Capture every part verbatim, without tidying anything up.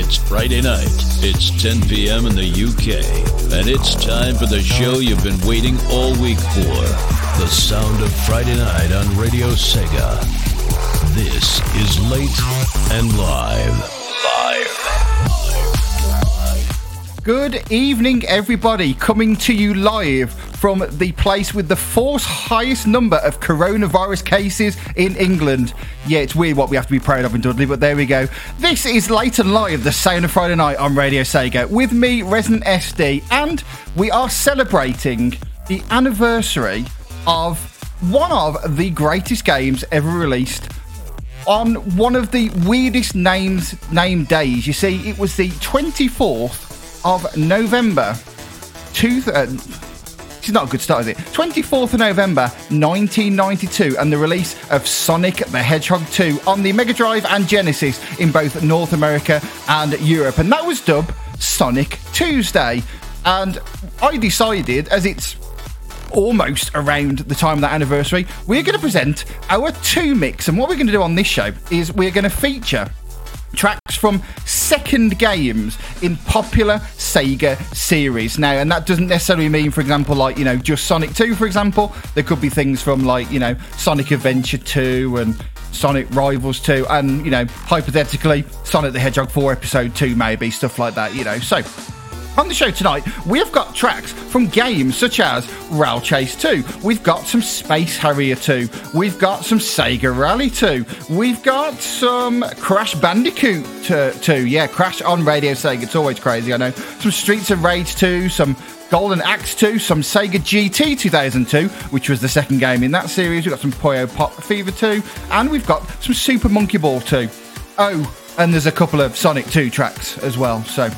It's Friday night, it's ten p.m. in the U K, and it's time for the show you've been waiting all week for, the sound of Friday night on Radio Sega. This is Late and Live. Good evening, everybody, coming to you live from the place with the fourth highest number of coronavirus cases in England. Yeah, it's weird what we have to be proud of in Dudley, but there we go. This is Late and Live, the sound of Friday night on Radio Sega, with me, Resident S D, and we are celebrating the anniversary of one of the greatest games ever released on one of the weirdest names, name days. You see, it was the twenty-fourth of November, two, uh, it's not a good start, is it? twenty-fourth of November, nineteen ninety-two, and the release of Sonic the Hedgehog two on the Mega Drive and Genesis in both North America and Europe, and that was dubbed Sonic Tuesday. And I decided, as it's almost around the time of that anniversary, we're going to present our two mix, and what we're going to do on this show is we're going to feature tracks from second games in popular Sega series. Now, and that doesn't necessarily mean, for example, like, you know, just Sonic two, for example. There could be things from, like, you know, Sonic Adventure two and Sonic Rivals two and, you know, hypothetically, Sonic the Hedgehog four Episode two, maybe, stuff like that, you know. So, on the show tonight, we've got tracks from games such as Rail Chase two, we've got some Space Harrier two, we've got some Sega Rally two, we've got some Crash Bandicoot two, yeah, Crash on Radio Sega, it's always crazy, I know, some Streets of Rage two, some Golden Axe two, some Sega G T two thousand two, which was the second game in that series, we've got some Puyo Pop Fever two, and we've got some Super Monkey Ball two. Oh, and there's a couple of Sonic two tracks as well, so...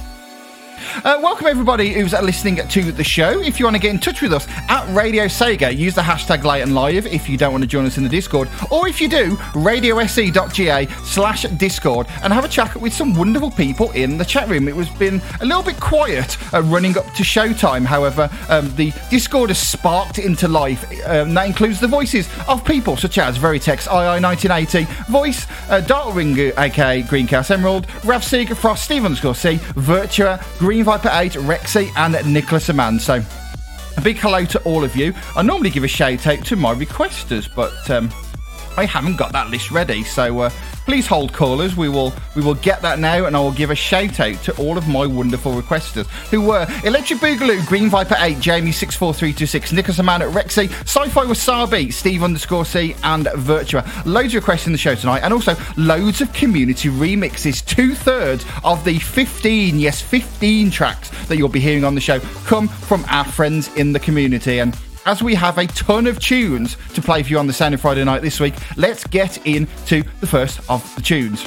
Uh, welcome everybody who's listening to the show. If you want to get in touch with us at Radio Sega, use the hashtag Late and Live if you don't want to join us in the Discord, or if you do, radio S E dot G A slash Discord, and have a chat with some wonderful people in the chat room. It has been a little bit quiet uh, running up to showtime. However, um, the Discord has sparked into life. Um, that includes the voices of people such as Veritex, I I nineteen eighty, Voice, uh, Dark Ringu, aka Greencast Emerald, Rav Sieger, Frost, Steve underscore C, Virtua, Green Viper eight, Rexy, and Nicholas Amand. So, a big hello to all of you. I normally give a shout out to my requesters, but um, I haven't got that list ready. So, uh, please hold callers. We will we will get that now, and I will give a shout out to all of my wonderful requesters who were Electric Boogaloo, Green Viper eight, Jamie six four three two six, Nicholas Amand at Rexy, Sci-Fi Wasabi, Steve underscore C, and Virtua. Loads of requests in the show tonight, and also loads of community remixes. Two thirds of the fifteen, yes, fifteen tracks that you'll be hearing on the show come from our friends in the community. And as we have a ton of tunes to play for you on the Sound of Friday night this week, let's get into the first of the tunes.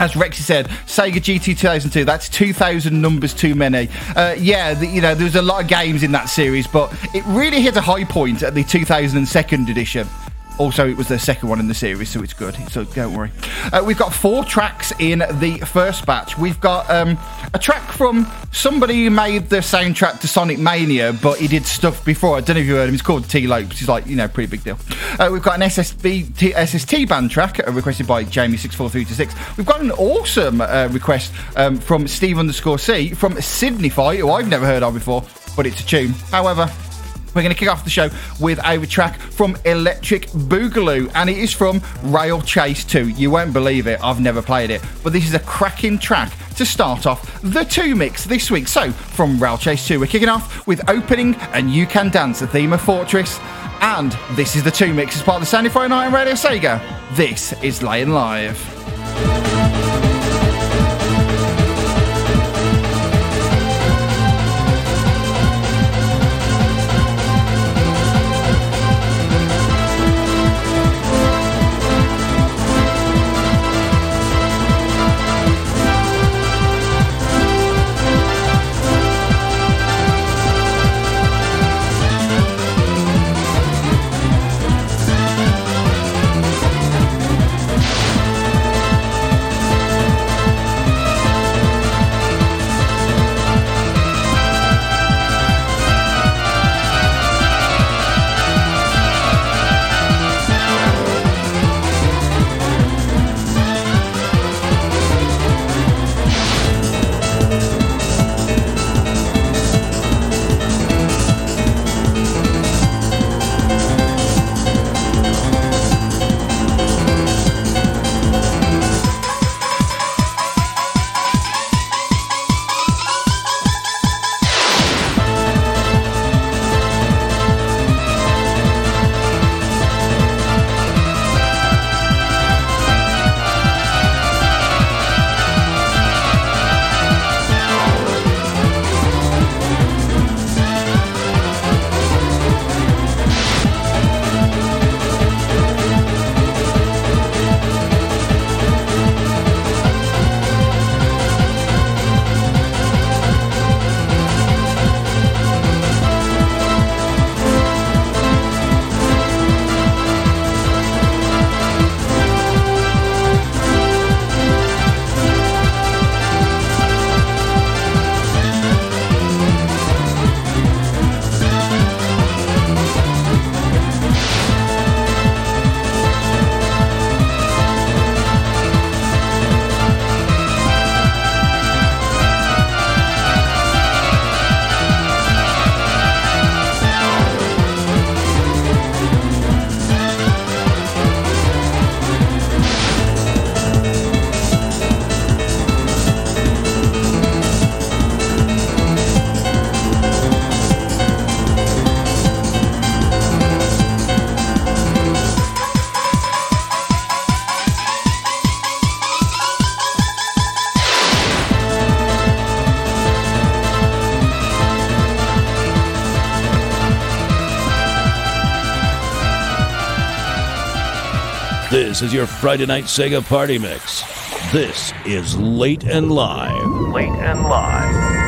As Rexy said, Sega G T two thousand two, that's two thousand numbers too many. Uh, yeah, the, you know, there was a lot of games in that series, but it really hit a high point at the two thousand two edition. Also, it was the second one in the series, so it's good, so don't worry. Uh, we've got four tracks in the first batch. We've got um, a track from somebody who made the soundtrack to Sonic Mania, but he did stuff before. I don't know if you heard him. He's called Tee Lopes. He's like, you know, pretty big deal. Uh, we've got an S S B T, S S T band track uh, requested by Jamie six four three two six. We've got an awesome uh, request um, from Steve underscore C from Sydnify, who I've never heard of before, but it's a tune. However, we're going to kick off the show with a track from Electric Boogaloo, and it is from Rail Chase two. You won't believe it, I've never played it, but this is a cracking track to start off the two mix this week. So, from Rail Chase two, we're kicking off with Opening and You Can Dance, the theme of Fortress, and this is the two mix as part of the Sandy Friday Night on Radio Sega. This is Layin' Live. This is your Friday Night Sega Party Mix. This is Late and Live. Late and Live.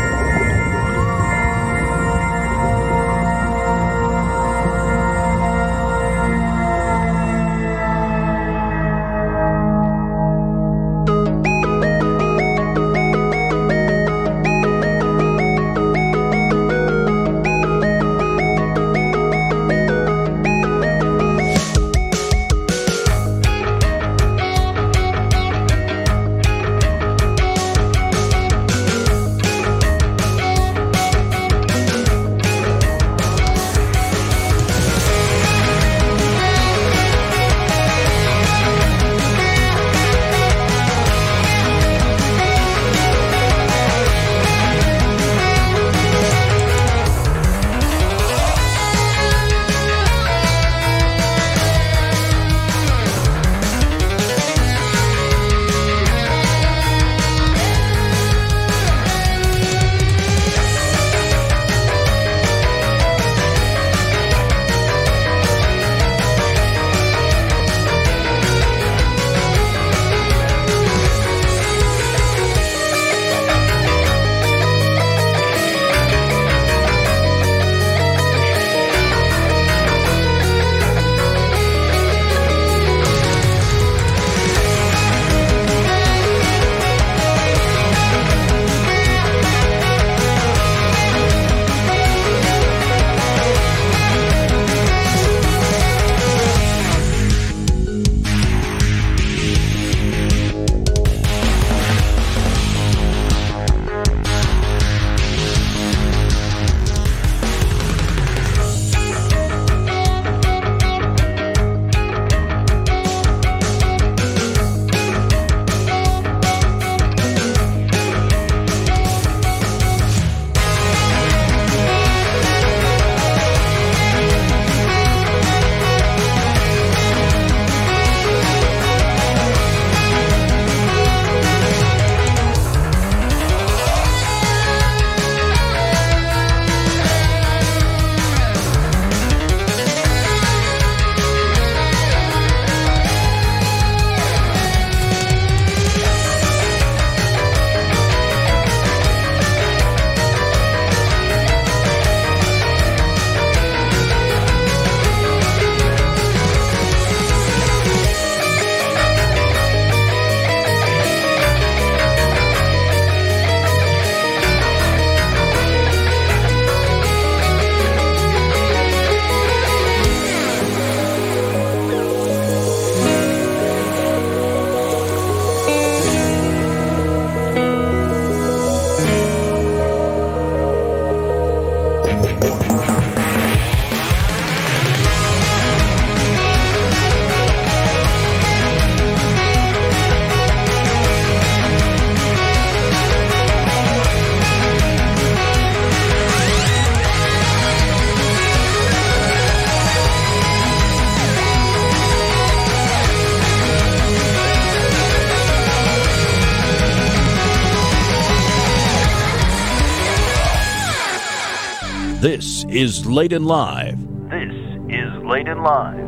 This is Late and Live. This is Late and Live.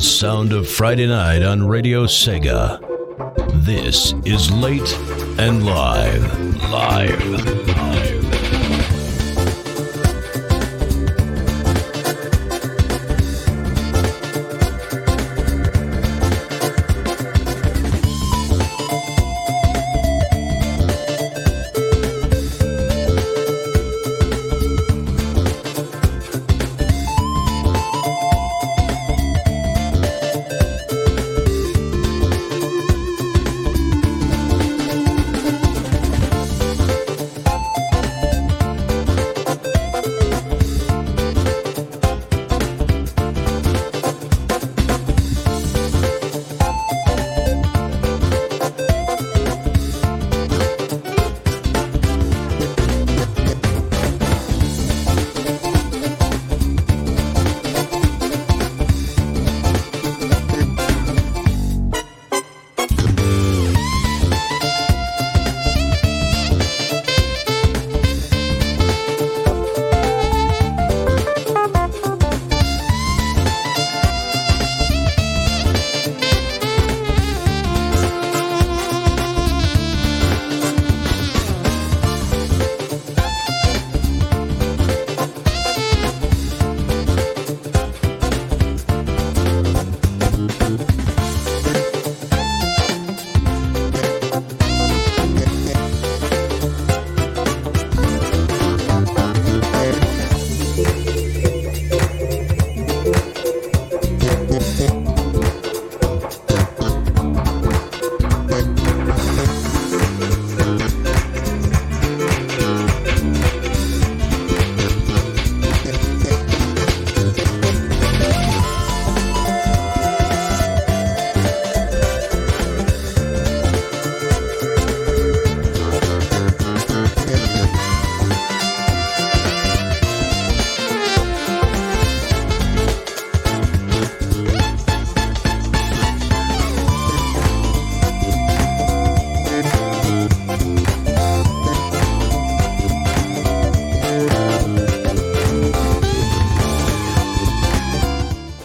The sound of Friday night on Radio Sega. This is Late and Live. Live. Live.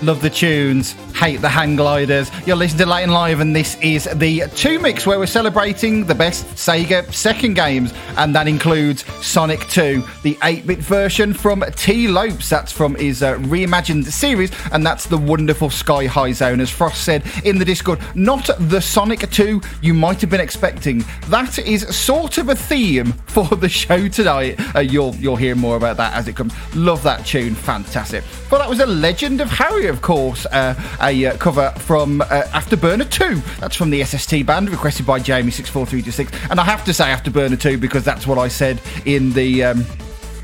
Love the tunes, hate the hang gliders. You're listening to Late and Live, and this is the two mix where we're celebrating the best Sega second games, and that includes Sonic two, the eight-bit version from Tee Lopes. That's from his uh, reimagined series, and that's the wonderful Sky High Zone. As Frost said in the Discord, not the Sonic two you might have been expecting. That is sort of a theme for the show tonight. Uh, you'll you'll hear more about that as it comes. Love that tune, fantastic. Well, that was The Legend of Harry, of course, uh, a uh, cover from uh, Afterburner two. That's from the S S T band, requested by Jamie six four three two six. And I have to say Afterburner two because that's what I said in the um,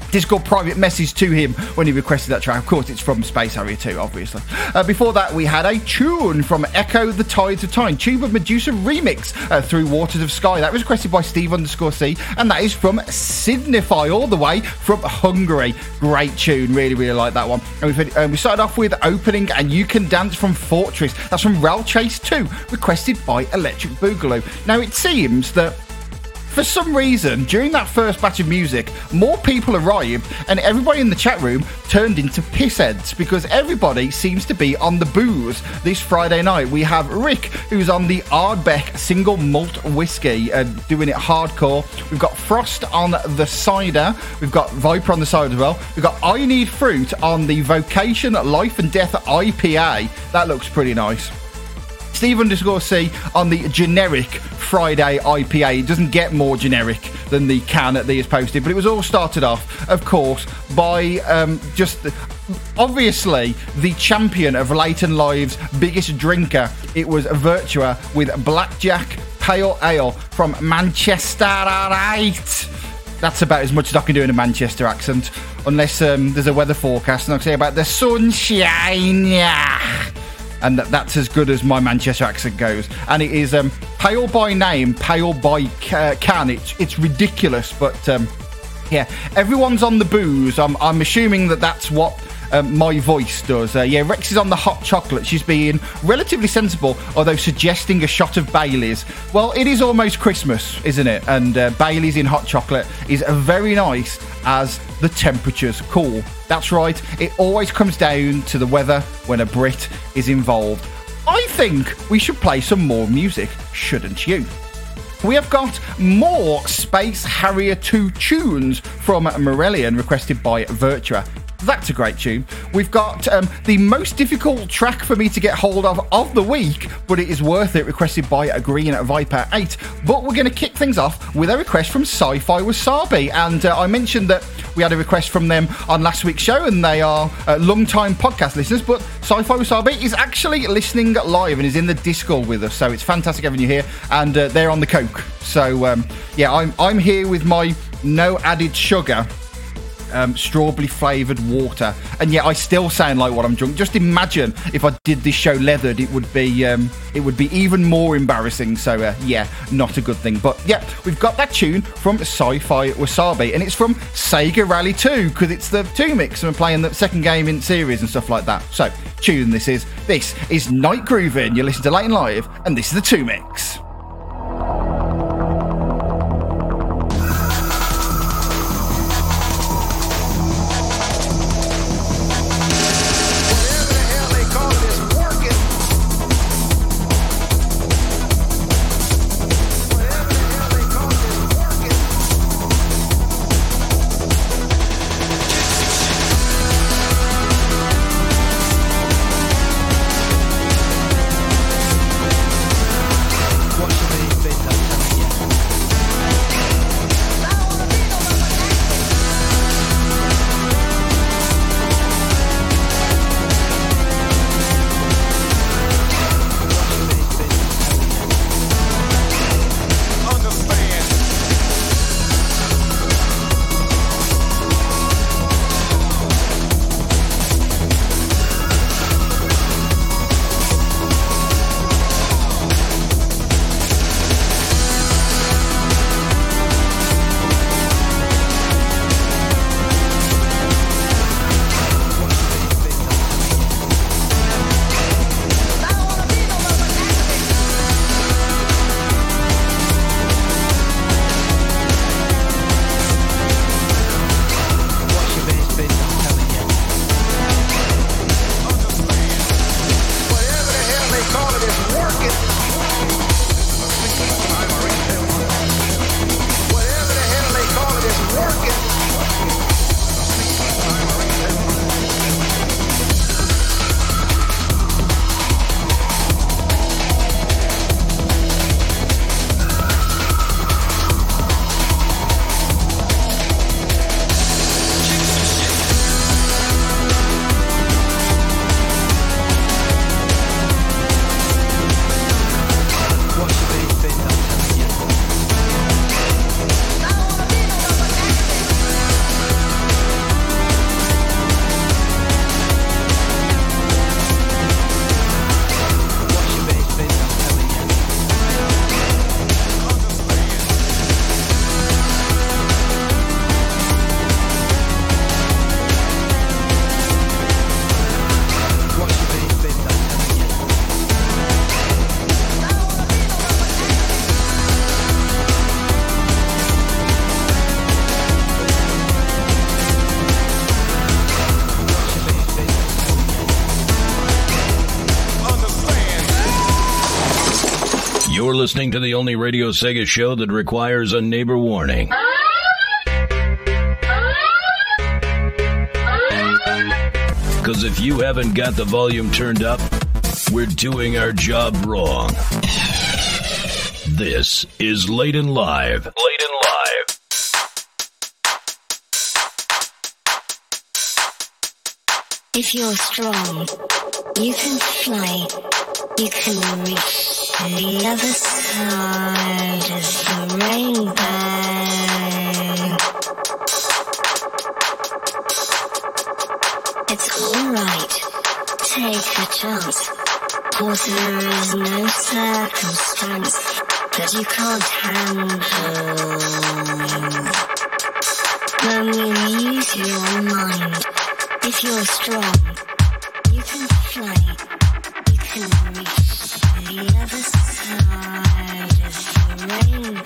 Discord private message to him when he requested that track. Of course, it's from Space Harrier two, obviously. Uh, before that, we had a tune from Echo the Tides of Time, Tube of Medusa remix, uh, Through Waters of Sky. That was requested by Steve underscore C, and that is from Sydnify, all the way from Hungary. Great tune, really, really like that one. And we've, um, we started off with Opening and You Can Dance from Fortress. That's from Rail Chase two, requested by Electric Boogaloo. Now, it seems that for some reason, during that first batch of music, more people arrived and everybody in the chat room turned into pissheads because everybody seems to be on the booze this Friday night. We have Rick, who's on the Ardbeg single malt whiskey, uh, doing it hardcore. We've got Frost on the cider. We've got Viper on the cider as well. We've got I Need Fruit on the Vocation Life and Death I P A. That looks pretty nice. Steve underscore C on the generic Friday I P A. It doesn't get more generic than the can that he has posted, but it was all started off, of course, by um, just the, obviously the champion of Late and Live's biggest drinker. It was Virtua with Blackjack Pale Ale from Manchester. All right. That's about as much as I can do in a Manchester accent, unless um, there's a weather forecast and I can say about the sunshine. Yeah. And that's as good as my Manchester accent goes. And it is um, pale by name, pale by uh, can. It's, it's ridiculous, but um, yeah, everyone's on the booze. I'm, I'm assuming that that's what um, my voice does. Uh, yeah, Rex is on the hot chocolate. She's being relatively sensible, although suggesting a shot of Baileys. Well, it is almost Christmas, isn't it? And uh, Baileys in hot chocolate is very nice as the temperature's cool. That's right, it always comes down to the weather when a Brit is involved. I think we should play some more music, shouldn't you? We have got more Space Harrier two tunes from Morellian, requested by Virtua. That's a great tune. We've got um, the most difficult track for me to get hold of of the week, but it is worth it, requested by a Green Viper eight. But we're going to kick things off with a request from Sci-Fi Wasabi. And uh, I mentioned that we had a request from them on last week's show, and they are uh, long-time podcast listeners. But Sci-Fi Wasabi is actually listening live and is in the Discord with us. So it's fantastic having you here. And uh, they're on the Coke. So, um, yeah, I'm, I'm here with my no added sugar Um, strawberry flavoured water, and yet I still sound like what I'm drunk. Just imagine if I did this show leathered, it would be um, it would be even more embarrassing. So uh, yeah, not a good thing. But yeah, we've got that tune from Sci-Fi Wasabi, and it's from Sega Rally two because it's the two mix, and we're playing the second game in series and stuff like that. So tune this is this is Night Groovin'. You listen to Late and Live, and this is the two mix. Listening to the only Radio Sega show that requires a neighbor warning. Because if you haven't got the volume turned up, we're doing our job wrong. This is Late and Live. Late and Live. If you're strong, you can fly, you can reach the other side of the rainbow. It's alright, take a chance, cause there is no circumstance that you can't handle. When you use your mind, if you're strong, you can fly, you can reach the other side of the rainbow.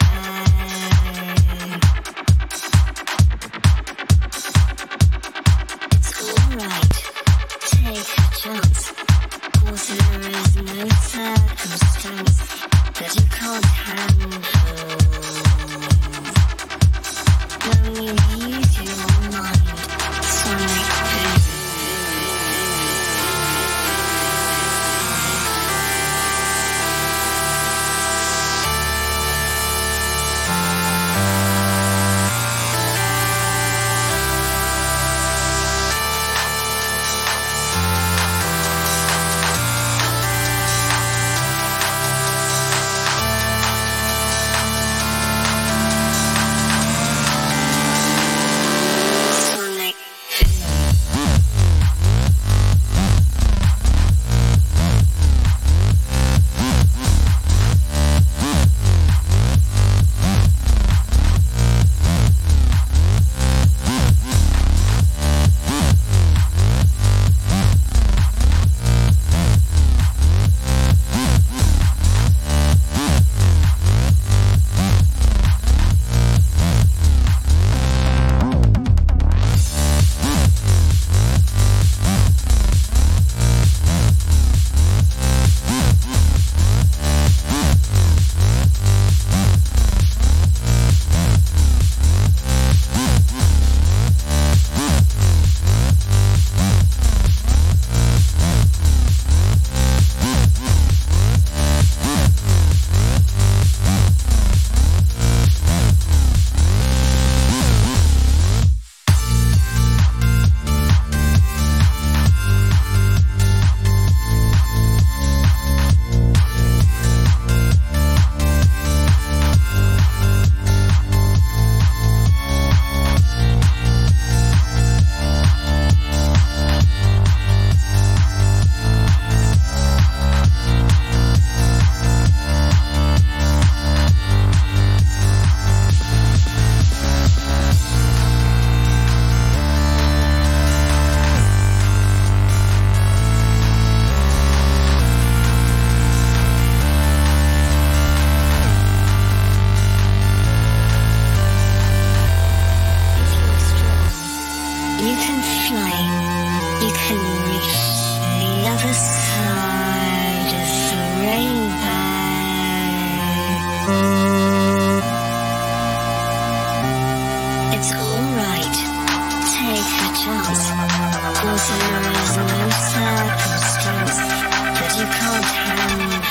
It's alright. Take a chance. Also there is no circumstance that you can't handle.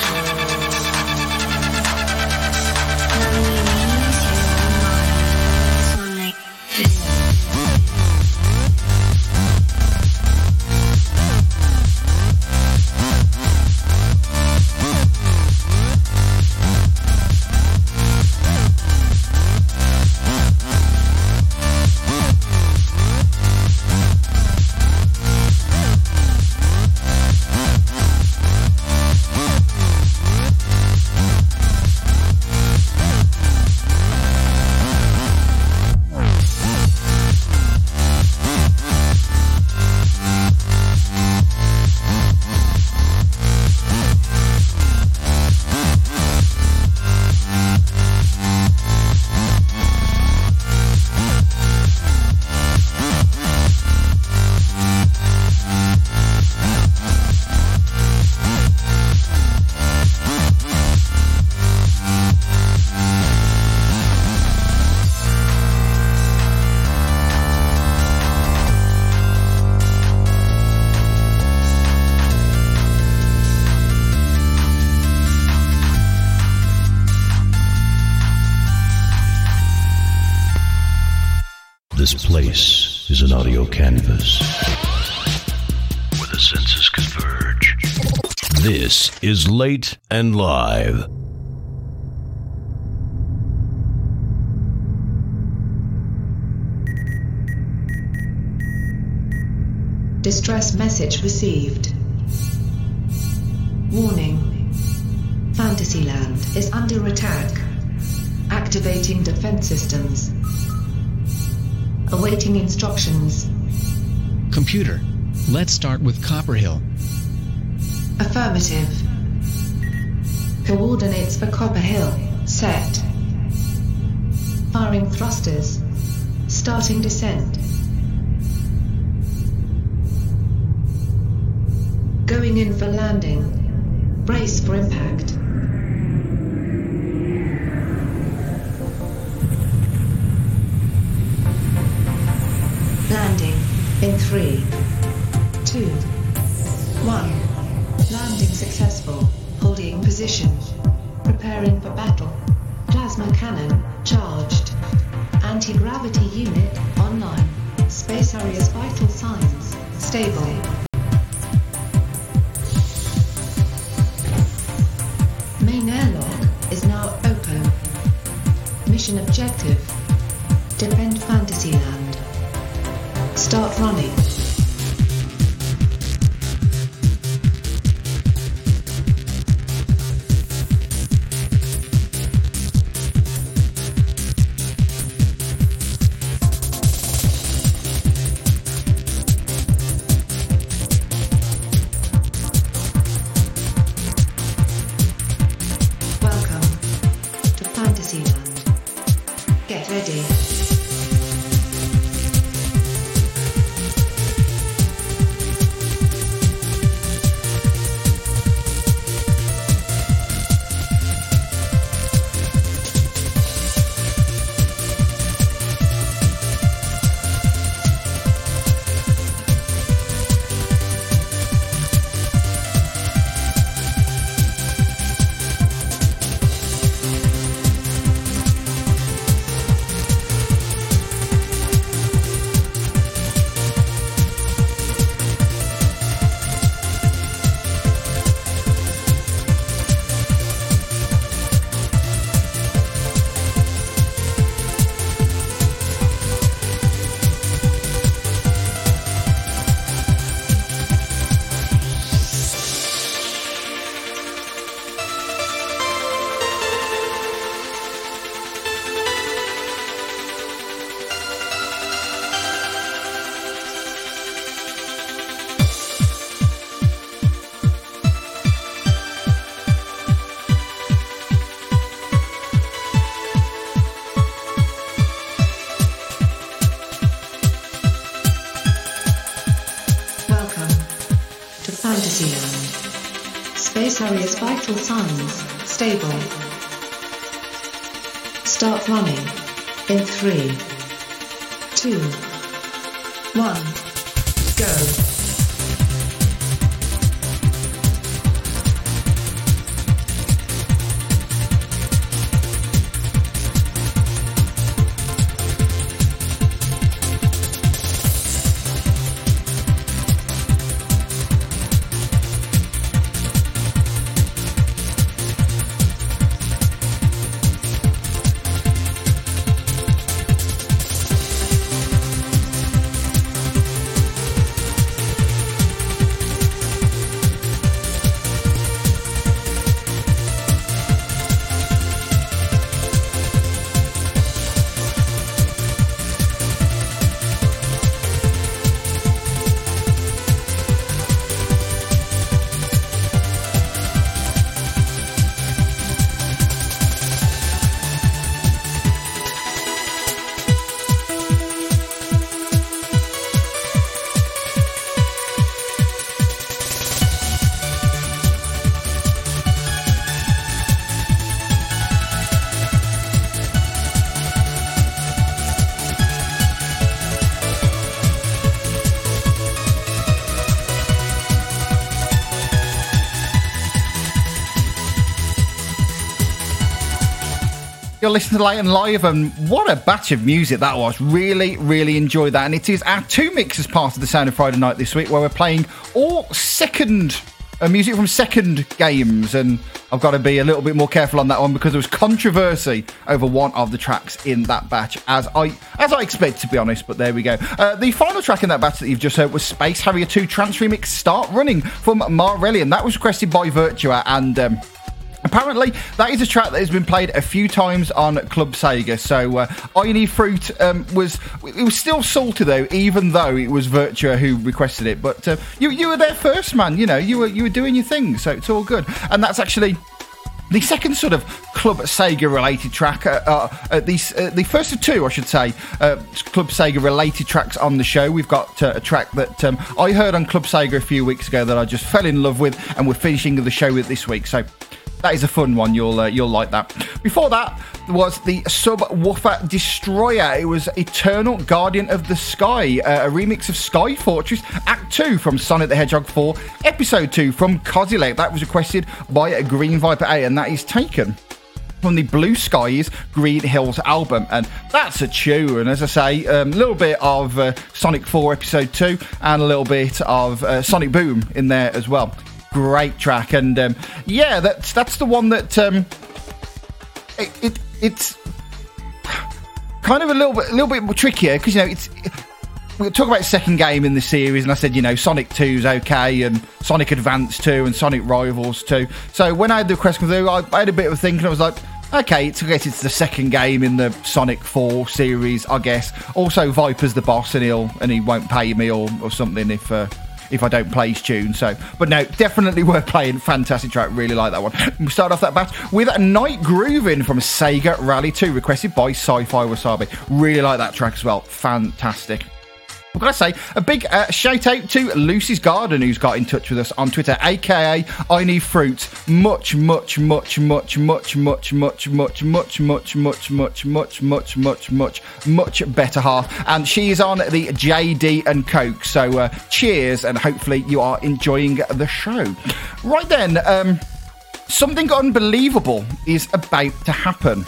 When you lose your mind, Sonic Vision. This place is an audio canvas where the senses converge. This is Late and Live. Distress message received. Warning. Fantasyland is under attack. Activating defense systems. Awaiting instructions. Computer, let's start with Copperhill. Affirmative. Coordinates for Copperhill set. Firing thrusters. Starting descent. Going in for landing. Brace for impact. Landing in three, two, one. Landing successful. Holding position. Preparing for battle. Plasma cannon charged. Anti-gravity unit online. Space area's vital signs stable. Main airlock is now open. Mission objective: defend Fantasyland. Start running. Welcome to Fantasyland. Get ready. Space area's vital signs stable. Start running in three, two, one, go. You're listening to Late and Live, and what a batch of music that was. Really, really enjoyed that. And it is our two mixes part of the Sound of Friday night this week, where we're playing all second uh, music from second games. And I've got to be a little bit more careful on that one because there was controversy over one of the tracks in that batch, as I as I expect, to be honest, but there we go. Uh, the final track in that batch that you've just heard was Space Harrier two Trance Remix Start Running from Morellian. That was requested by Virtua, and... Um, apparently, that is a track that has been played a few times on Club Sega. So, uh, I Need Fruit um, was it was still salty though, even though it was Virtua who requested it. But uh, you you were there first, man. You know, you were you were doing your thing, so it's all good. And that's actually the second sort of Club Sega related track. Uh, uh, uh, the uh, the first of two, I should say, uh, Club Sega related tracks on the show. We've got uh, a track that um, I heard on Club Sega a few weeks ago that I just fell in love with, and we're finishing the show with this week. So. That is a fun one. You'll uh, you'll like that. Before that was the Subwoofer Destroyer. It was Eternal Guardian of the Sky, uh, a remix of Sky Fortress Act two from Sonic the Hedgehog four, Episode two from Kozilek. That was requested by a Green Viper A, and that is taken from the Blue Skies Green Hills album, and that's a tune. And as I say, a um, little bit of uh, Sonic four Episode two and a little bit of uh, Sonic Boom in there as well. Great track, and um, yeah, that's that's the one that um, it, it it's kind of a little bit a little bit more trickier because you know it's it, we talk about second game in the series, and I said you know Sonic two's okay, and Sonic Advance two, and Sonic Rivals two. So when I had the request come through, I, I had a bit of a think, and I was like, okay, it's, I guess it's the second game in the Sonic four series, I guess. Also, Viper's the boss, and he'll and he won't pay me or or something if. Uh, if I don't play his tune, so... But no, definitely worth playing. Fantastic track. Really like that one. We start off that batch with Night Grooving from Sega Rally two, requested by Sci-Fi Wasabi. Really like that track as well. Fantastic. I've got to say, a big uh, shout-out to Lucy's Garden, who's got in touch with us on Twitter, a k a. I Need Fruit. Much, much, much, much, much, much, much, much, much, much, much, much, much, much, much, much, much better half. And she is on the J D and Coke, so cheers, and hopefully you are enjoying the show. Right then, um, something unbelievable is about to happen.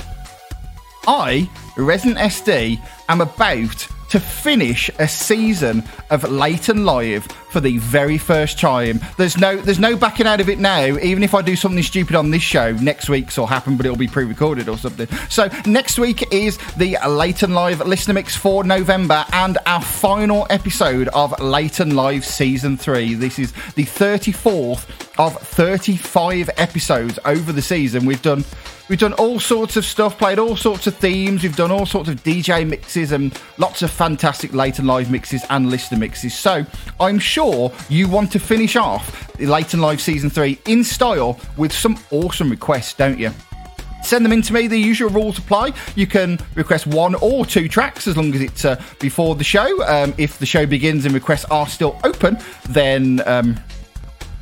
I, Resident S D, am about to finish a season of Late and Live for the very first time. There's no there's no backing out of it now, even if I do something stupid on this show. Next week's will happen, but it'll be pre-recorded or something. So next week is the Late and Live Listener Mix for November and our final episode of Late and Live Season three. This is the thirty-fourth of thirty-five episodes over the season. We've done... We've done all sorts of stuff, played all sorts of themes. We've done all sorts of D J mixes and lots of fantastic Late and Live mixes and listener mixes. So I'm sure you want to finish off Late and Live Season three in style with some awesome requests, don't you? Send them in to me. The usual rules apply. You can request one or two tracks as long as it's uh, before the show. Um, if the show begins and requests are still open, then... Um,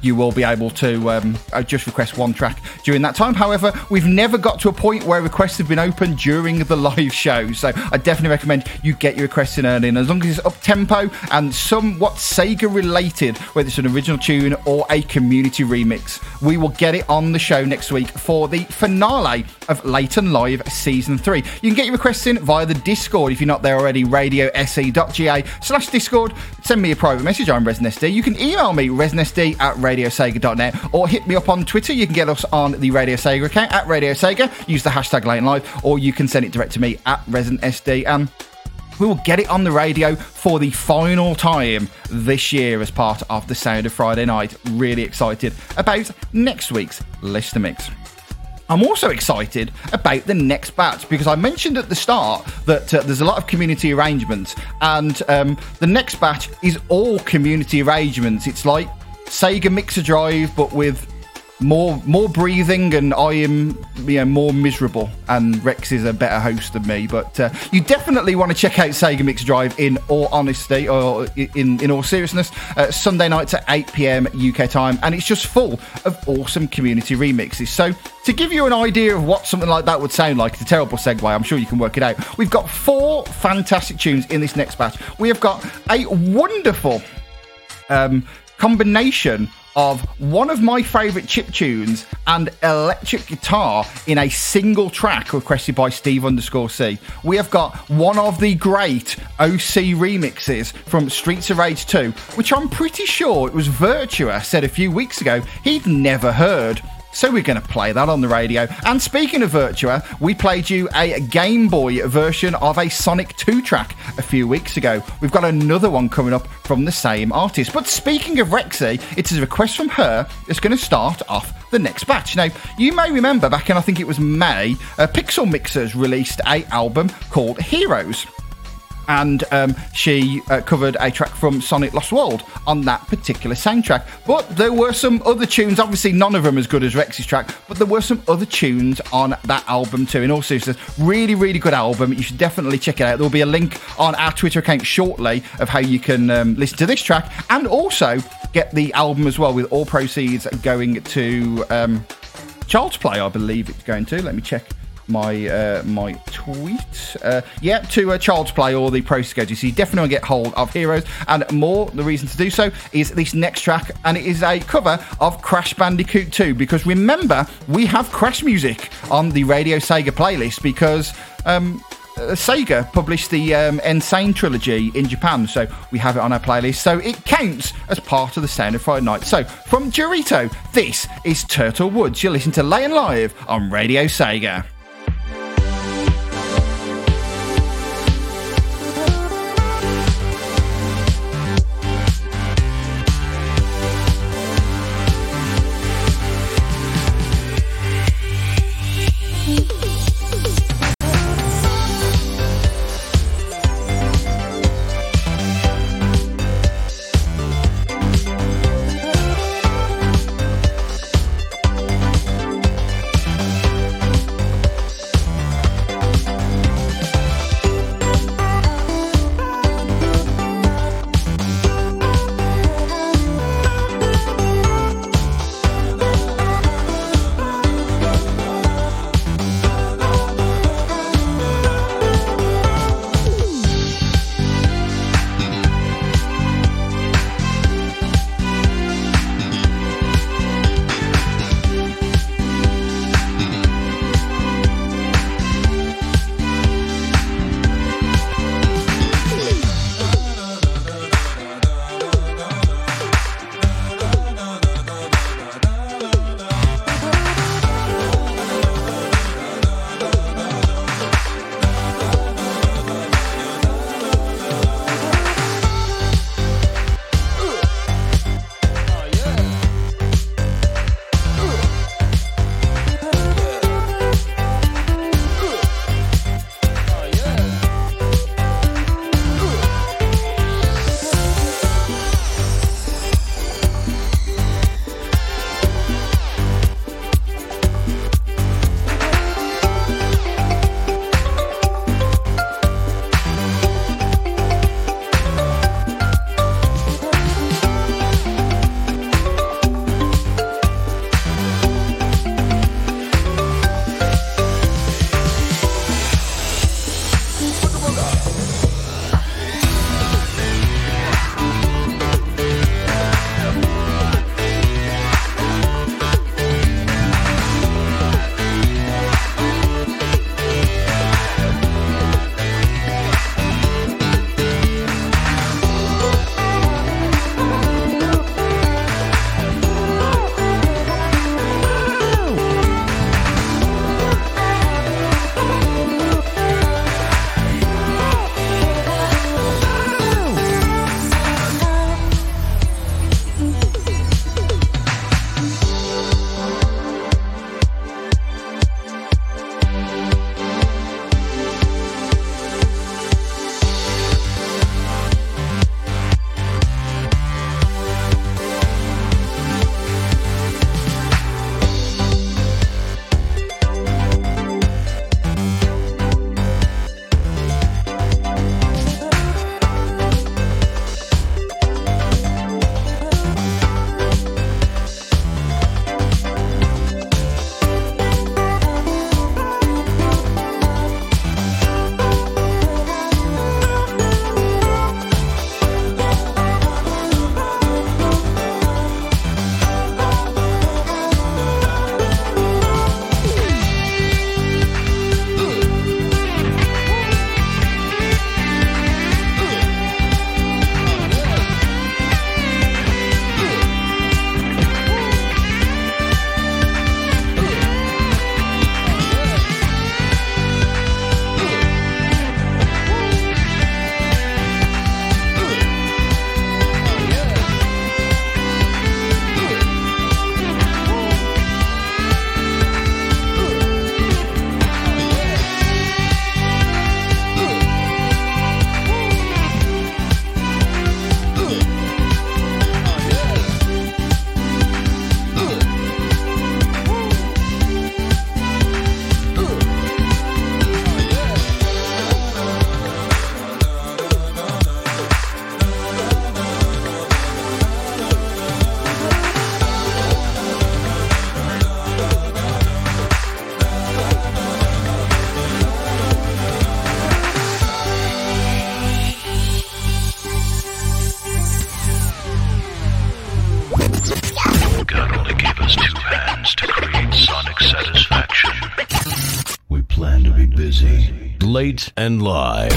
you will be able to um, just request one track during that time. However, we've never got to a point where requests have been open during the live show, so I definitely recommend you get your requests in early. And as long as it's up-tempo and somewhat Sega-related, whether it's an original tune or a community remix, we will get it on the show next week for the finale of Leighton Live Season three. You can get your requests in via the Discord if you're not there already, radio s e dot g a slash Discord. Send me a private message. I'm Resident S D. You can email me, resident s d at radio sega dot net, or hit me up on Twitter. You can get us on the Radio Sega account, at Radio Sega. Use the hashtag Leighton Live, or you can send it direct to me, at Resident S D. And we will get it on the radio for the final time this year as part of the Sound of Friday Night. Really excited about next week's Listener Mix. I'm also excited about the next batch, because I mentioned at the start that uh, there's a lot of community arrangements, and um, the next batch is all community arrangements. It's like Sega Mixer Drive, but with more more breathing, and I am you know, more miserable, and Rex is a better host than me. But uh, you definitely want to check out Sega Mixer Drive, in all honesty, or in, in all seriousness, uh, Sunday nights at eight p m U K time, and it's just full of awesome community remixes. So to give you an idea of what something like that would sound like, it's a terrible segue, I'm sure you can work it out. We've got four fantastic tunes in this next batch. We have got a wonderful um, combination of one of my favourite chip tunes and electric guitar in a single track requested by Steve underscore C. We have got one of the great O C remixes from Streets of Rage two, which I'm pretty sure it was Virtua said a few weeks ago he'd never heard. So we're going to play that on the radio. And speaking of Virtua, we played you a Game Boy version of a Sonic two track a few weeks ago. We've got another one coming up from the same artist. But speaking of Rexy, it's a request from her that's going to start off the next batch. Now, you may remember back in, I think it was May, uh, Pixel Mixers released an album called Heroes. And um, she uh, covered a track from Sonic Lost World on that particular soundtrack. But there were some other tunes, obviously none of them as good as Rexy's track, but there were some other tunes on that album too. In all seriousness, really, really good album. You should definitely check it out. There will be a link on our Twitter account shortly of how you can um, listen to this track and also get the album as well, with all proceeds going to um, Child's Play, I believe it's going to. Let me check my uh, my tweet. Uh, yeah, to uh, Child's Play, all the proceeds go to. So you definitely want to get hold of Heroes and more. The reason to do so is this next track, and it is a cover of Crash Bandicoot two, because remember, we have Crash music on the Radio Sega playlist, because um, uh, Sega published the um, Insane Trilogy in Japan, so we have it on our playlist, so it counts as part of the Sound of Friday Night. So, from Dorito, this is Turtle Woods. You're listening to Leighton Live on Radio Sega. late and live.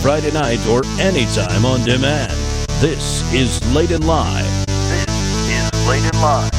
Friday night or anytime on demand. This is Late and Live. This is Late and Live.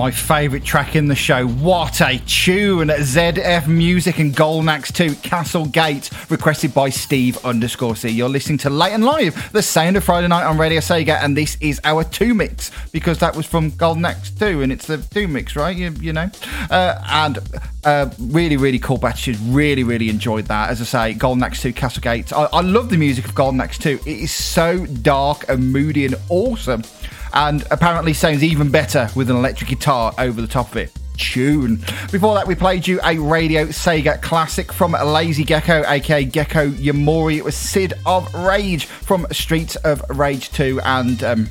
my favourite track in the show. What a tune! Z F Music and Golden Axe two, Castle Gate, requested by Steve underscore C. You're listening to Late and Live, the sound of Friday night on Radio Sega, and this is our two mix, because that was from Golden Axe two, and it's the two mix, right? You, you know? Uh, and uh, really, really cool batch. Really, really enjoyed that. As I say, Golden Axe two, Castle Gate. I, I love the music of Golden Axe two. It is so dark and moody and awesome, and apparently sounds even better with an electric guitar over the top of it. Tune. Before that, we played you a Radio Sega classic from Lazy Gecko, aka Gecko Yamori. It was Sid of Rage from Streets of Rage two, and um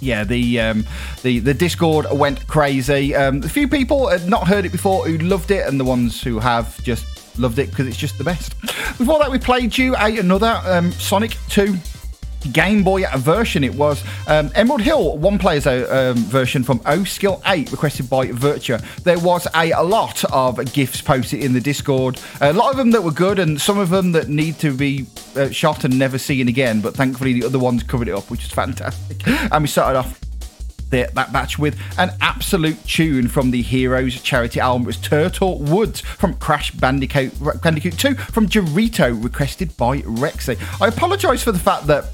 yeah, the um, the the Discord went crazy. Um, a few people had not heard it before who loved it, and the ones who have just loved it because it's just the best. Before that, we played you a, another um, Sonic two Game Boy version. It was um, Emerald Hill one player's um, version from O Skill eight, requested by Virtua. There was a, a lot of GIFs posted in the Discord, a lot of them that were good and some of them that need to be uh, shot and never seen again, but thankfully the other ones covered it up, which is fantastic. And we started off The, that batch with an absolute tune from the Heroes charity album. It was Turtle Woods from Crash Bandicoot, Bandicoot two from Dorito, requested by Rexy. I apologise for the fact that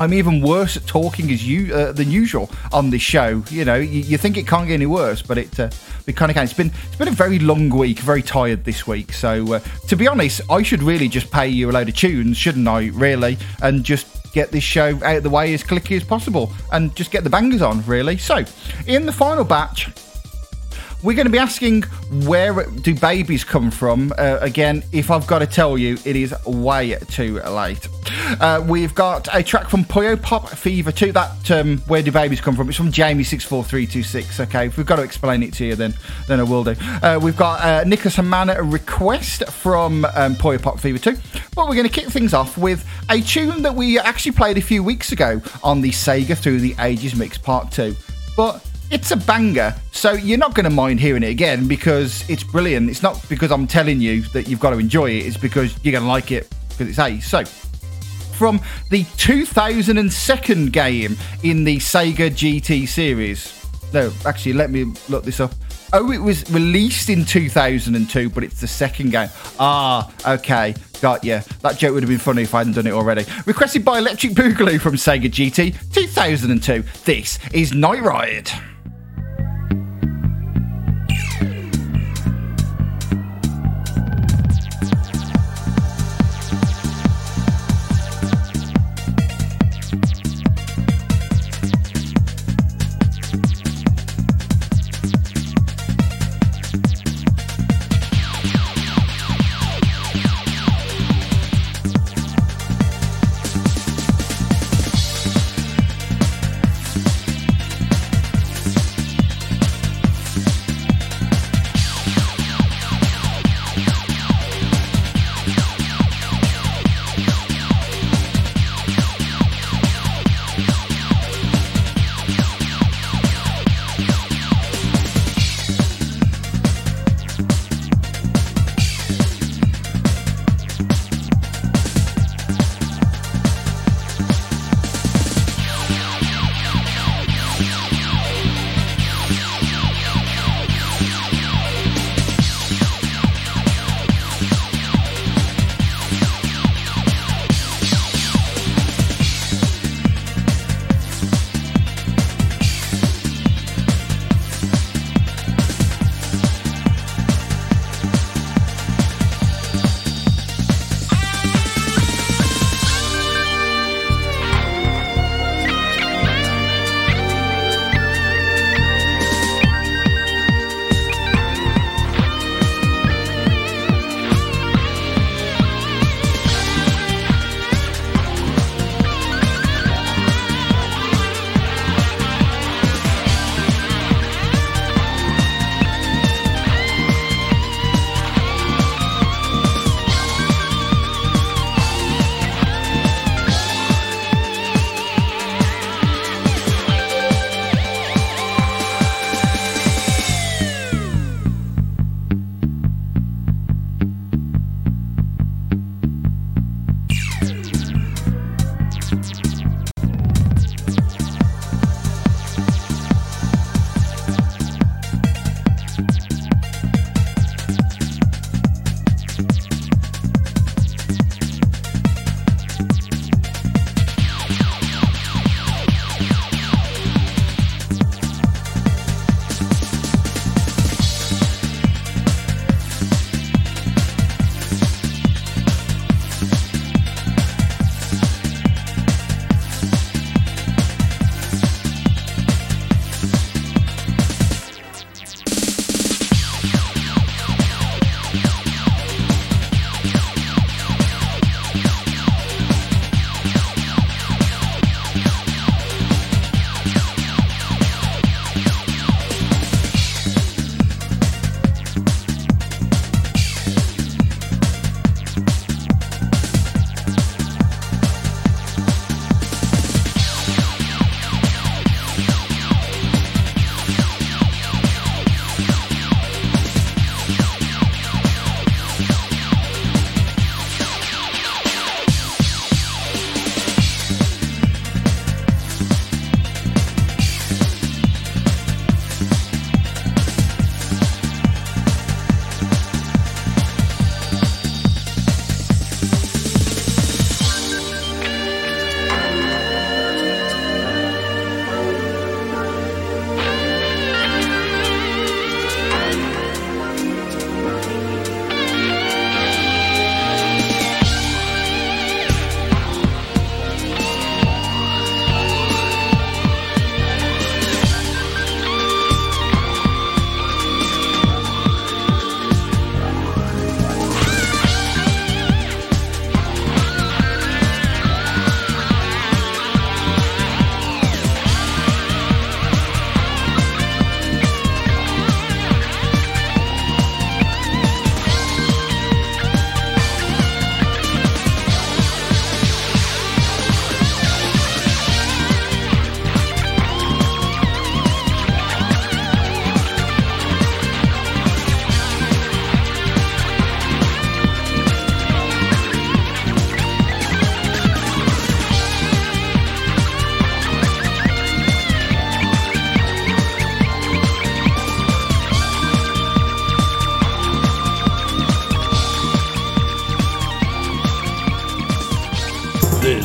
I'm even worse at talking as you uh, than usual on this show. You know, you, you think it can't get any worse, but it uh, it kind of can. It's been it's been a very long week, very tired this week. So uh, to be honest, I should really just pay you a load of tunes, shouldn't I? Really, and just get this show out of the way as clicky as possible, and just get the bangers on, really. So, in the final batch, we're going to be asking, where do babies come from? Uh, again, if I've got to tell you, it is way too late. Uh, we've got a track from Puyo Pop Fever two, that um, Where Do Babies Come From? It's from Jamie six four three two six. Okay, if we've got to explain it to you, then then I will do. Uh, we've got uh, Nicholas Amand, a request from um, Puyo Pop Fever two. But we're going to kick things off with a tune that we actually played a few weeks ago on the Sega Through the Ages Mix Part two. But it's a banger, so you're not going to mind hearing it again because it's brilliant. It's not because I'm telling you that you've got to enjoy it. It's because you're going to like it because it's ace. So, from the two thousand two game in the Sega G T series. No, actually, let me look this up. Oh, it was released in two thousand two, but it's the second game. Ah, okay. Got you. That joke would have been funny if I hadn't done it already. Requested by Electric Boogaloo from Sega G T two thousand two. This is Night Ride.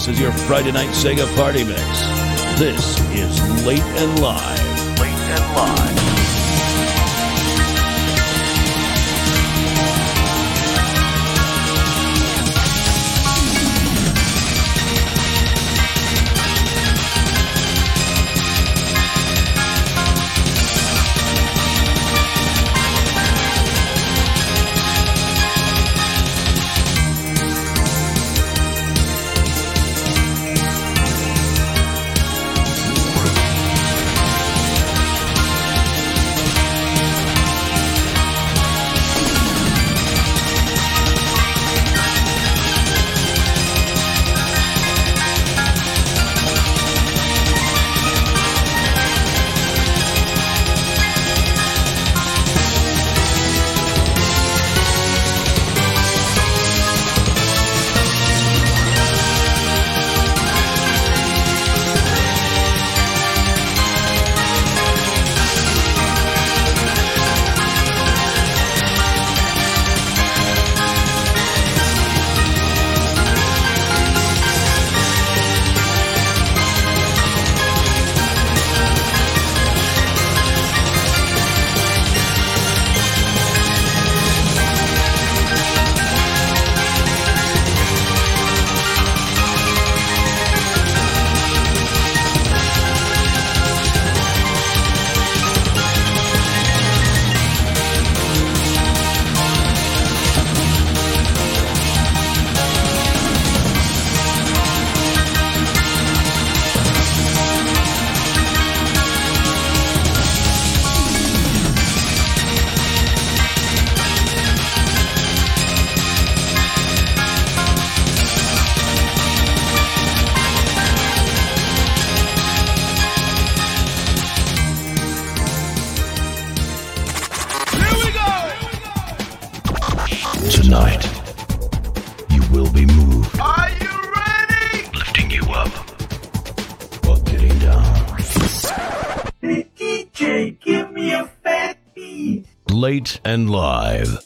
is your Friday Night Sega Party Mix. This is Late and Live. Late and Live. Late and Live.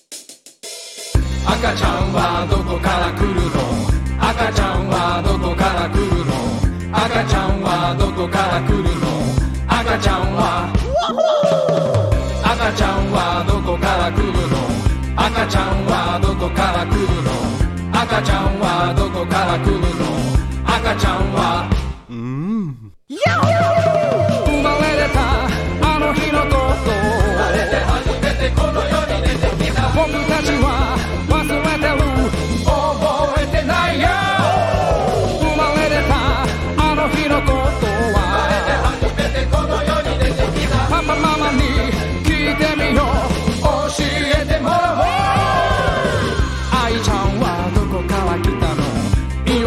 Akachan wa doko kara kuru no? Akachan wa doko kara kuru no? Akachan wa doko kara kuru no? Akachan wa Akachan wa doko kara kuru no? Akachan wa doko kara kuru no? Akachan wa doko kara kuru no? Akachan wa Mmm. Yahoo! Umareta ano hi no toto.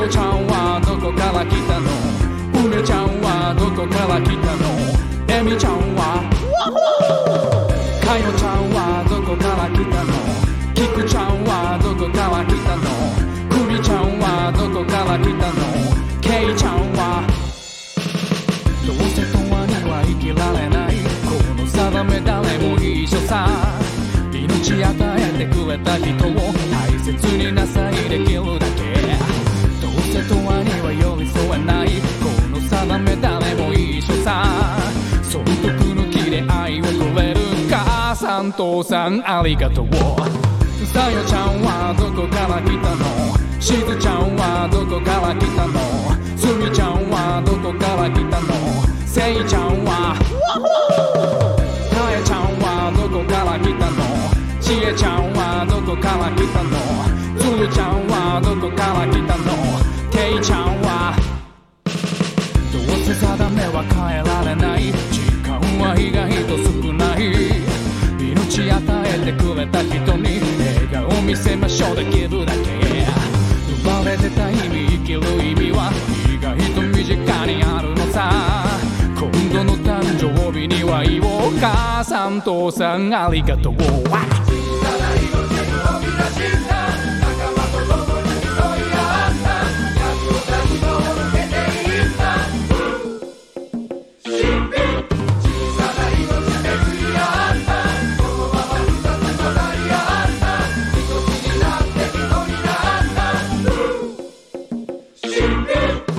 お母さんとお父さんありがとう。 Beep, beep.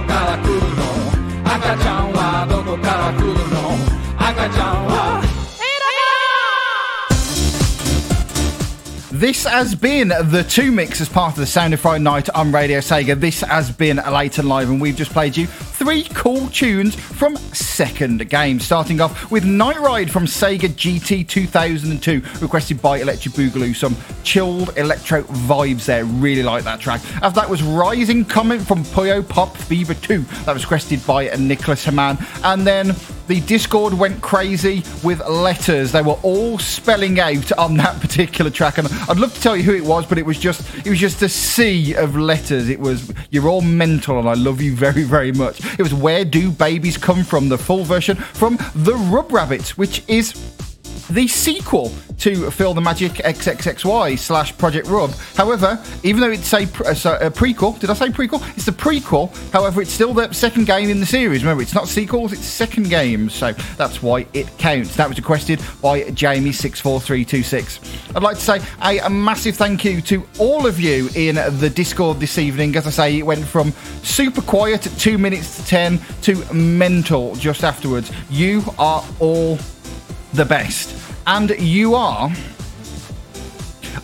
どこから来るの赤ちゃんはどこから来るの赤ちゃんはThis has been the two mix as part of the Sandify Night on Radio Sega. This has been Late and Live, and we've just played you three cool tunes from second game. Starting off with Night Ride from Sega G T two thousand two, requested by Electric Boogaloo. Some chilled electro vibes there. Really like that track. After that was Rising Comment from Puyo Pop Fever two. That was requested by Nicholas Amand. And then the Discord went crazy with letters. They were all spelling out on that particular track, and I'd love to tell you who it was, but it was just it was just a sea of letters. It was, you're all mental, and I love you very, very much. It was Where Do Babies Come From, the full version from The Rub Rabbits, which is the sequel to Feel the Magic X X X Y slash Project Rub. However, even though it's a, pre- a prequel, did I say prequel? It's the prequel. However, it's still the second game in the series. Remember, it's not sequels, it's second games. So that's why it counts. That was requested by Jamie six four three two six. I'd like to say a, a massive thank you to all of you in the Discord this evening. As I say, it went from super quiet at two minutes to ten to mental just afterwards. You are all the best. And you are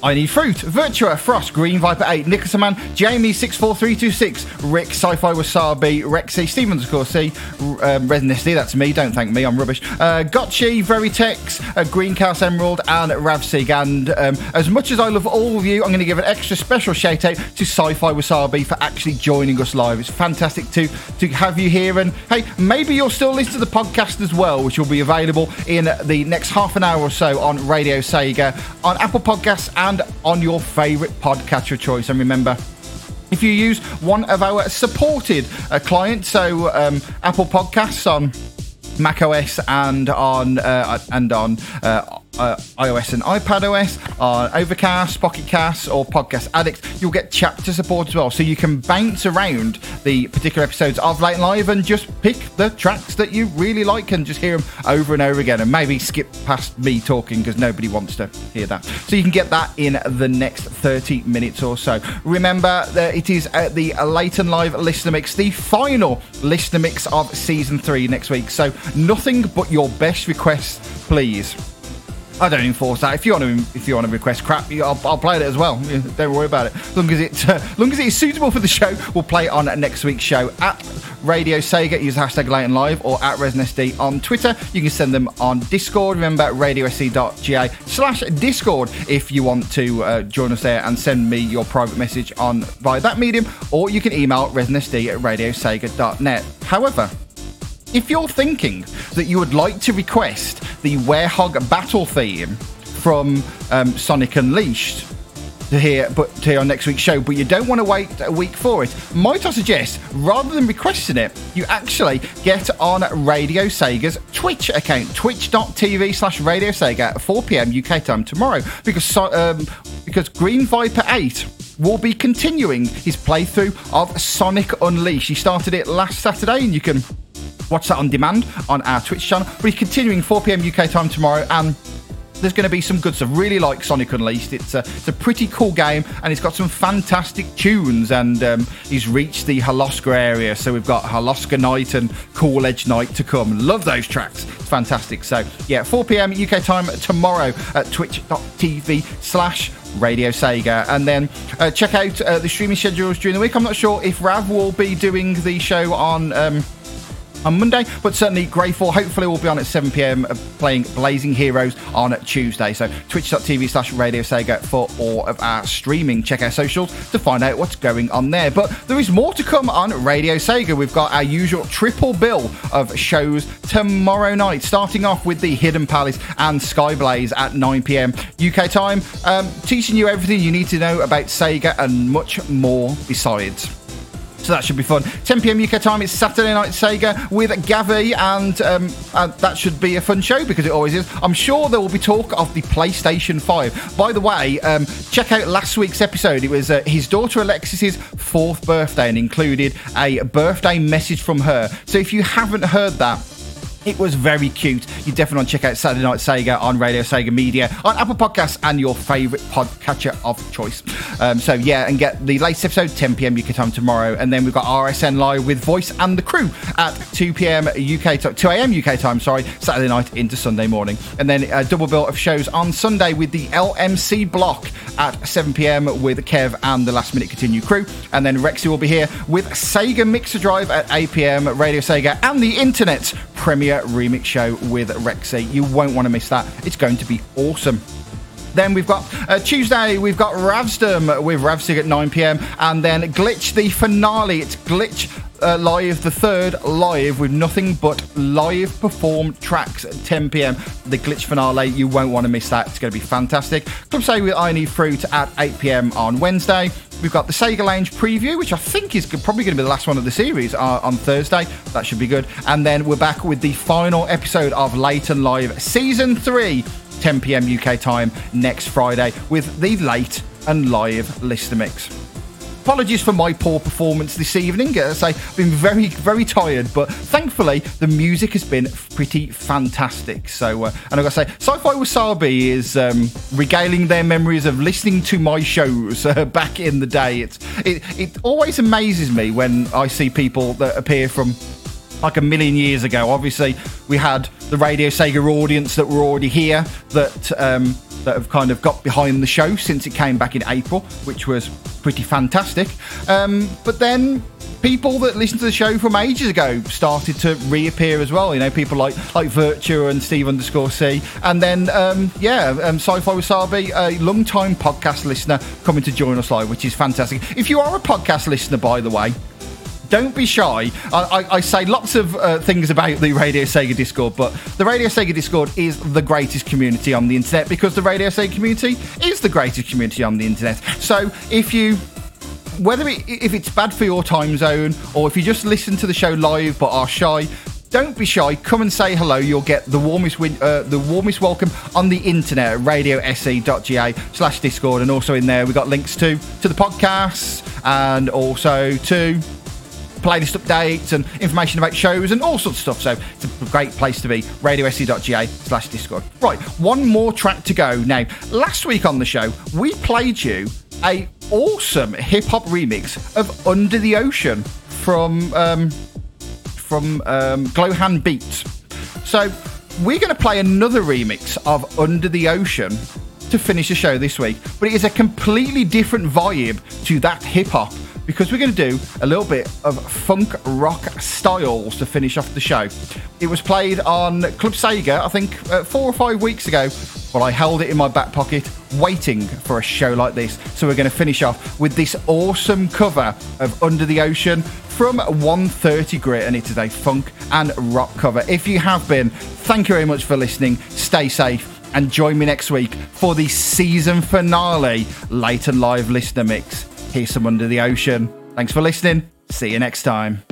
I Need Fruit, Virtua, Frost, Green Viper eight, Nicholas Amand, Jamie six four three two six, Rick, Sci-Fi Wasabi, Rexy, Steve underscore C, um, Resident S D, that's me, don't thank me, I'm rubbish, uh, Gotchi, Veritex, uh, Greencast Emerald, and Rav Sieger. And um, as much as I love all of you, I'm going to give an extra special shout out to Sci-Fi Wasabi for actually joining us live. It's fantastic to, to have you here, and hey, maybe you'll still listen to the podcast as well, which will be available in the next half an hour or so on Radio Sega, on Apple Podcasts, and on your favourite podcatcher of choice. And remember, if you use one of our supported uh, clients, so um, Apple Podcasts on macOS and on uh, and on uh, uh, iOS and iPadOS, on Overcast, Pocket Cast, or Podcast Addicts, you'll get chapter support as well. So you can bounce around the particular episodes of Late and Live and just pick the tracks that you really like and just hear them over and over again, and maybe skip past me talking because nobody wants to hear that. So you can get that in the next thirty minutes or so. Remember that it is at the Late and Live Listener Mix, the final Listener Mix of Season three next week. So nothing but your best requests, please. I don't enforce that. If you want to, if you want to request crap, I'll, I'll play it as well. Don't worry about it. As long as it, uh, as long as it is suitable for the show, we'll play it on next week's show. At Radio Sega, use the hashtag Late and Live, or at ResinSD on Twitter. You can send them on Discord. Remember, radiosc.ga slash Discord if you want to uh, join us there and send me your private message on via that medium, or you can email ResinSD at radiosega dot net. However, if you're thinking that you would like to request the Werehog battle theme from um, Sonic Unleashed to hear, but to hear on next week's show, but you don't want to wait a week for it, might I suggest, rather than requesting it, you actually get on Radio Sega's Twitch account, twitch.tv slash Radio Sega at four p.m. U K time tomorrow, because, um, because Green Viper eight will be continuing his playthrough of Sonic Unleashed. He started it last Saturday, and you can watch that on demand on our Twitch channel. We're continuing four p.m. U K time tomorrow, and there's going to be some good stuff. Really like Sonic Unleashed. It's a, it's a pretty cool game, and it's got some fantastic tunes, and um, he's reached the Haloska area, so we've got Haloska Night and Cool Edge Night to come. Love those tracks. It's fantastic. So, yeah, four p.m. U K time tomorrow at twitch.tv slash Radio Sega. And then uh, check out uh, the streaming schedules during the week. I'm not sure if Rav will be doing the show on... Um, on Monday, but certainly Greyfall hopefully will be on at seven p.m. playing Blazing Heroes on Tuesday. So twitch.tv slash Radio Sega for all of our streaming. Check our socials to find out what's going on there. But there is more to come on Radio Sega. We've got our usual triple bill of shows tomorrow night, starting off with the Hidden Palace and Skyblaze at nine p.m. U K time, um, teaching you everything you need to know about Sega and much more besides. So that should be fun. ten p.m. U K time, it's Saturday Night Sega with Gavi, and um, uh, that should be a fun show because it always is. I'm sure there will be talk of the PlayStation five. By the way, um, check out last week's episode. It was uh, his daughter Alexis's fourth birthday and included a birthday message from her. So if you haven't heard that, It was very cute. You definitely want to check out Saturday Night Sega on Radio Sega Media, on Apple Podcasts and your favourite podcatcher of choice. Um, so yeah, and get the latest episode, ten p.m. U K time tomorrow. And then we've got R S N Live with Voice and the Crew at two p.m. U K time, two a.m. U K time, sorry, Saturday night into Sunday morning. And then a double bill of shows on Sunday with the L M C Block at seven p.m. with Kev and the Last Minute Continue Crew. And then Rexy will be here with Sega Mixer Drive at eight p.m. Radio Sega and the Internet's premiere remix show with Rexy. You won't want to miss that. It's going to be awesome. Then we've got uh, Tuesday, we've got Ravsdom with Rav Sieger at nine p.m. And then Glitch, the finale. It's Glitch uh, Live, the third live with nothing but live performed tracks at ten p.m. The Glitch finale, you won't want to miss that. It's going to be fantastic. Club Sega with I Need Fruit at eight p.m. on Wednesday. We've got the Sega Lounge preview, which I think is probably going to be the last one of the series uh, on Thursday. That should be good. And then we're back with the final episode of Late and Live Season three, ten p.m. U K time next Friday with the Late and Live Lister Mix. Apologies for my poor performance this evening. As I say, I've been very, very tired, but thankfully the music has been pretty fantastic. So, uh, and I've got to say, Sci-Fi Wasabi is um, regaling their memories of listening to my shows uh, back in the day. It's, it, it always amazes me when I see people that appear from like a million years ago. Obviously, we had the Radio Sega audience that were already here that um, that have kind of got behind the show since it came back in April, which was pretty fantastic. Um, but then people that listened to the show from ages ago started to reappear as well. You know, people like like Virtua and Steve underscore C. And then, um, yeah, um, Sci-Fi Wasabi, a long-time podcast listener, coming to join us live, which is fantastic. If you are a podcast listener, by the way, don't be shy. I, I, I say lots of uh, things about the Radio Sega Discord, but the Radio Sega Discord is the greatest community on the internet because the Radio Sega community is the greatest community on the internet. So if you... Whether it, if it's bad for your time zone or if you just listen to the show live but are shy, don't be shy. Come and say hello. You'll get the warmest win- uh, the warmest welcome on the internet at radio s e dot g a slash discord. And also in there, we've got links to, to the podcasts and also to playlist updates and information about shows and all sorts of stuff. So it's a great place to be, radio s e dot g a slash discord. Right, one more track to go. Now, last week on the show, we played you a awesome hip-hop remix of Under the Ocean from um, from um, Glowhand Beats. So we're going to play another remix of Under the Ocean to finish the show this week, but it is a completely different vibe to that hip-hop, because we're going to do a little bit of funk rock styles to finish off the show. It was played on Club Sega, I think, uh, four or five weeks ago, but I held it in my back pocket waiting for a show like this. So we're going to finish off with this awesome cover of Under the Ocean from one thirty grit, and it is a funk and rock cover. If you have been, thank you very much for listening. Stay safe. And join me next week for the season finale Late and Live Listener Mix. Here's some Under the Ocean. Thanks for listening. See you next time.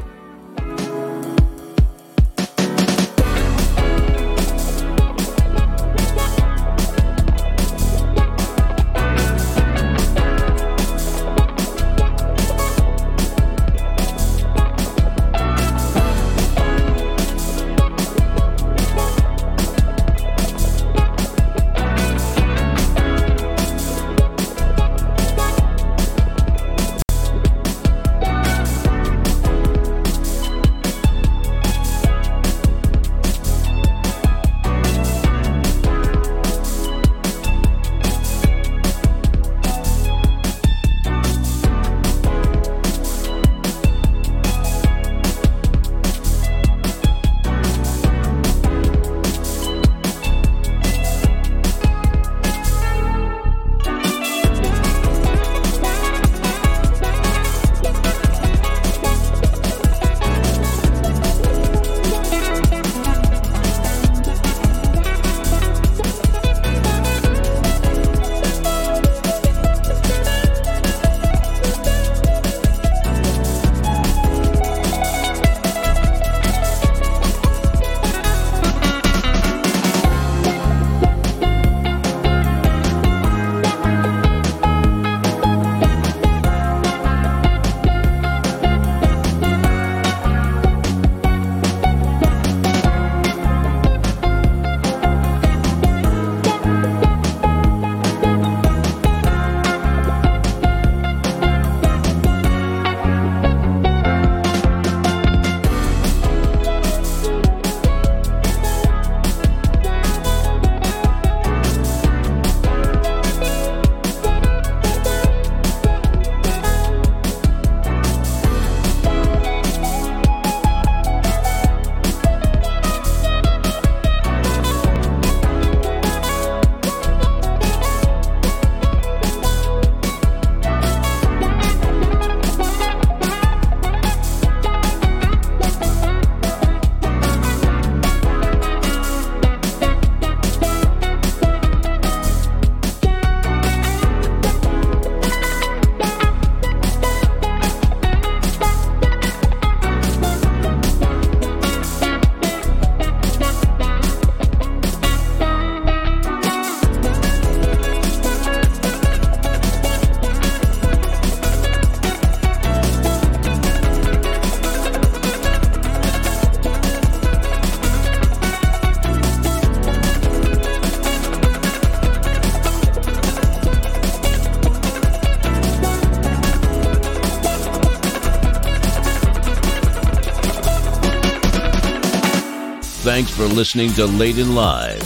Thanks for listening to Leyden Live.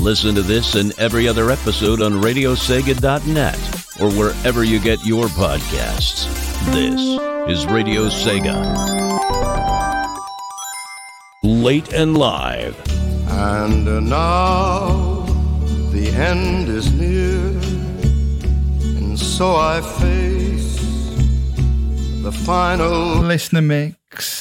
Listen to this and every other episode on radio sega dot net or wherever you get your podcasts. This is Radio Sega. Late and Live. And uh, now the end is near, and so I face the final listener mix.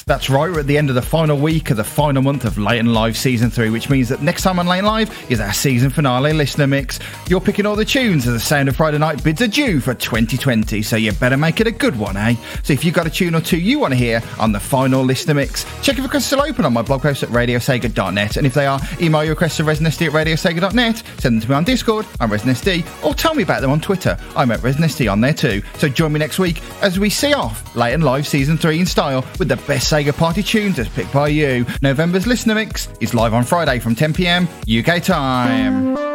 That's right, we're at the end of the final week of the final month of Late and Live Season three, which means that next time on Late and Live is our season finale listener mix. You're picking all the tunes as the sound of Friday night bids adieu for twenty twenty, so you better make it a good one, eh? So if you've got a tune or two you want to hear on the final listener mix, check if requests are still open on my blog post at radio sega dot net, and if they are, email your requests to ResinSD at radio sega dot net, send them to me on Discord, I'm ResinSD, or tell me about them on Twitter, I'm at ResinSD on there too. So join me next week as we see off Late and Live Season three in style with the best Sega party tunes as picked by you. November's Listener Mix is live on Friday from ten p.m. U K time.